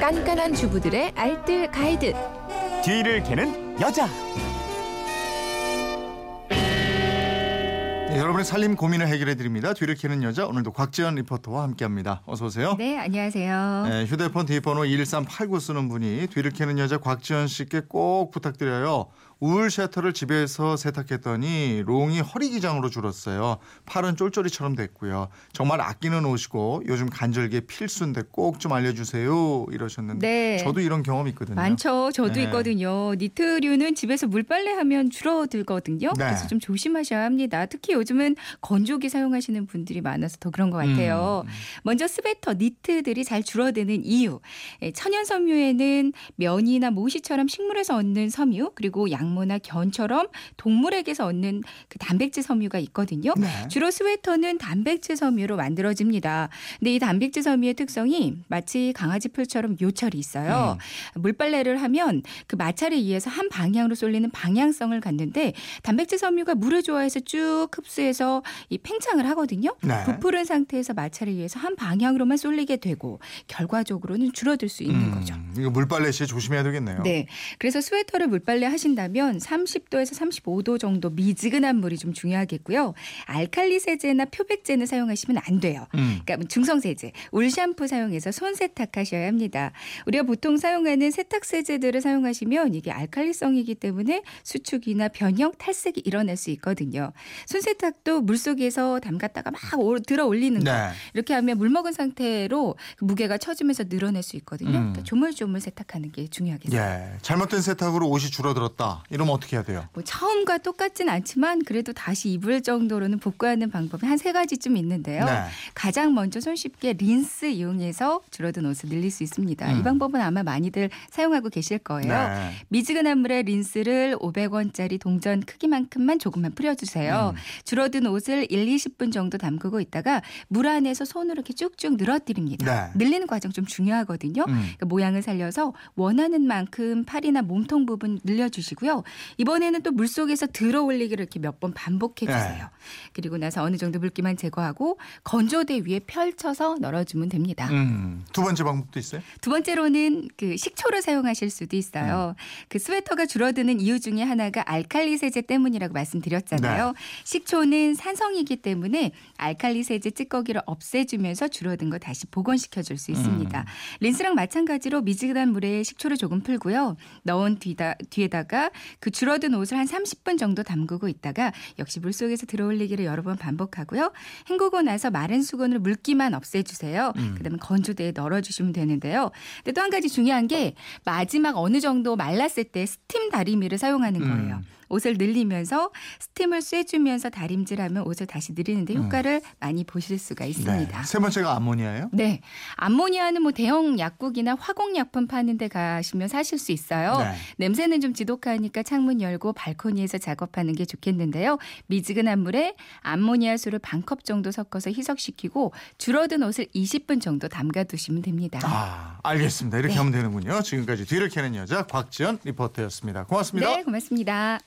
깐깐한 주부들의 알뜰 가이드. 뒤를 캐는 여자. 네, 여러분의 살림 고민을 해결해 드립니다. 뒤를 캐는 여자, 오늘도 곽지연 리포터와 함께합니다. 어서 오세요. 네, 안녕하세요. 네, 휴대폰 뒷번호 2389 쓰는 분이 뒤를 캐는 여자 곽지연 씨께 꼭 부탁드려요. 우울 셔터를 집에서 세탁했더니 롱이 허리 기장으로 줄었어요. 팔은 쫄쫄이처럼 됐고요. 정말 아끼는 옷이고 요즘 간절기에 필수인데 꼭 좀 알려주세요. 이러셨는데 네. 저도 이런 경험이 있거든요. 많죠. 저도 네. 있거든요. 니트류는 집에서 물빨래하면 줄어들거든요. 네. 그래서 좀 조심하셔야 합니다. 특히 요즘은 건조기 사용하시는 분들이 많아서 더 그런 것 같아요. 먼저 스웨터, 니트들이 잘 줄어드는 이유. 천연 섬유에는 면이나 모시처럼 식물에서 얻는 섬유, 그리고 모나 견처럼 동물에게서 얻는 그 단백질 섬유가 있거든요. 네. 주로 스웨터는 단백질 섬유로 만들어집니다. 근데 이 단백질 섬유의 특성이 마치 강아지 털처럼 요철이 있어요. 물빨래를 하면 그 마찰에 의해서 한 방향으로 쏠리는 방향성을 갖는데 단백질 섬유가 물을 좋아해서 쭉 흡수해서 이 팽창을 하거든요. 네. 부풀은 상태에서 마찰에 의해서 한 방향으로만 쏠리게 되고 결과적으로는 줄어들 수 있는 거죠. 이거 물빨래 시 조심해야 되겠네요. 네. 그래서 스웨터를 물빨래 하신다면 30도에서 35도 정도 미지근한 물이 좀 중요하겠고요. 알칼리 세제나 표백제는 사용하시면 안 돼요. 그러니까 중성세제, 울샴푸 사용해서 손 세탁하셔야 합니다. 우리가 보통 사용하는 세탁세제들을 사용하시면 이게 알칼리성이기 때문에 수축이나 변형, 탈색이 일어날 수 있거든요. 손 세탁도 물속에서 담갔다가 막 들어 올리는 거. 네. 이렇게 하면 물 먹은 상태로 무게가 처지면서 늘어날 수 있거든요. 그러니까 조물조물 세탁하는 게 중요하겠어요. 예. 잘못된 세탁으로 옷이 줄어들었다. 이러면 어떻게 해야 돼요? 뭐 처음과 똑같진 않지만 그래도 다시 입을 정도로는 복구하는 방법이 한 세 가지쯤 있는데요. 네. 가장 먼저 손쉽게 린스 이용해서 줄어든 옷을 늘릴 수 있습니다. 이 방법은 아마 많이들 사용하고 계실 거예요. 네. 미지근한 물에 린스를 500원짜리 동전 크기만큼만 조금만 뿌려주세요. 줄어든 옷을 1, 20분 정도 담그고 있다가 물 안에서 손으로 이렇게 쭉쭉 늘어뜨립니다. 네. 늘리는 과정 좀 중요하거든요. 그러니까 모양을 살려서 원하는 만큼 팔이나 몸통 부분 늘려주시고요. 이번에는 또 물속에서 들어올리기를 이렇게 몇 번 반복해주세요. 네. 그리고 나서 어느 정도 물기만 제거하고 건조대 위에 펼쳐서 널어주면 됩니다. 두 번째 방법도 있어요? 두 번째로는 그 식초를 사용하실 수도 있어요. 그 스웨터가 줄어드는 이유 중에 하나가 알칼리 세제 때문이라고 말씀드렸잖아요. 네. 식초는 산성이기 때문에 알칼리 세제 찌꺼기를 없애주면서 줄어든 거 다시 복원시켜줄 수 있습니다. 린스랑 마찬가지로 미지근한 물에 식초를 조금 풀고요. 넣은 뒤에다가 그 줄어든 옷을 한 30분 정도 담그고 있다가 역시 물속에서 들어올리기를 여러 번 반복하고요. 헹구고 나서 마른 수건으로 물기만 없애주세요. 그다음에 건조대에 널어주시면 되는데요. 근데 또 한 가지 중요한 게 마지막 어느 정도 말랐을 때 스팀 다리미를 사용하는 거예요. 옷을 늘리면서 스팀을 쐬주면서 다림질하면 옷을 다시 늘리는데 효과를 많이 보실 수가 있습니다. 네. 세 번째가 암모니아예요? 네. 암모니아는 뭐 대형 약국이나 화공약품 파는 데 가시면 사실 수 있어요. 네. 냄새는 좀 지독하니까 창문 열고 발코니에서 작업하는 게 좋겠는데요. 미지근한 물에 암모니아 수를 반컵 정도 섞어서 희석시키고 줄어든 옷을 20분 정도 담가두시면 됩니다. 아, 알겠습니다. 이렇게 네. 하면 되는군요. 지금까지 뒤를 캐는 여자 곽지연 리포터였습니다. 고맙습니다. 네, 고맙습니다.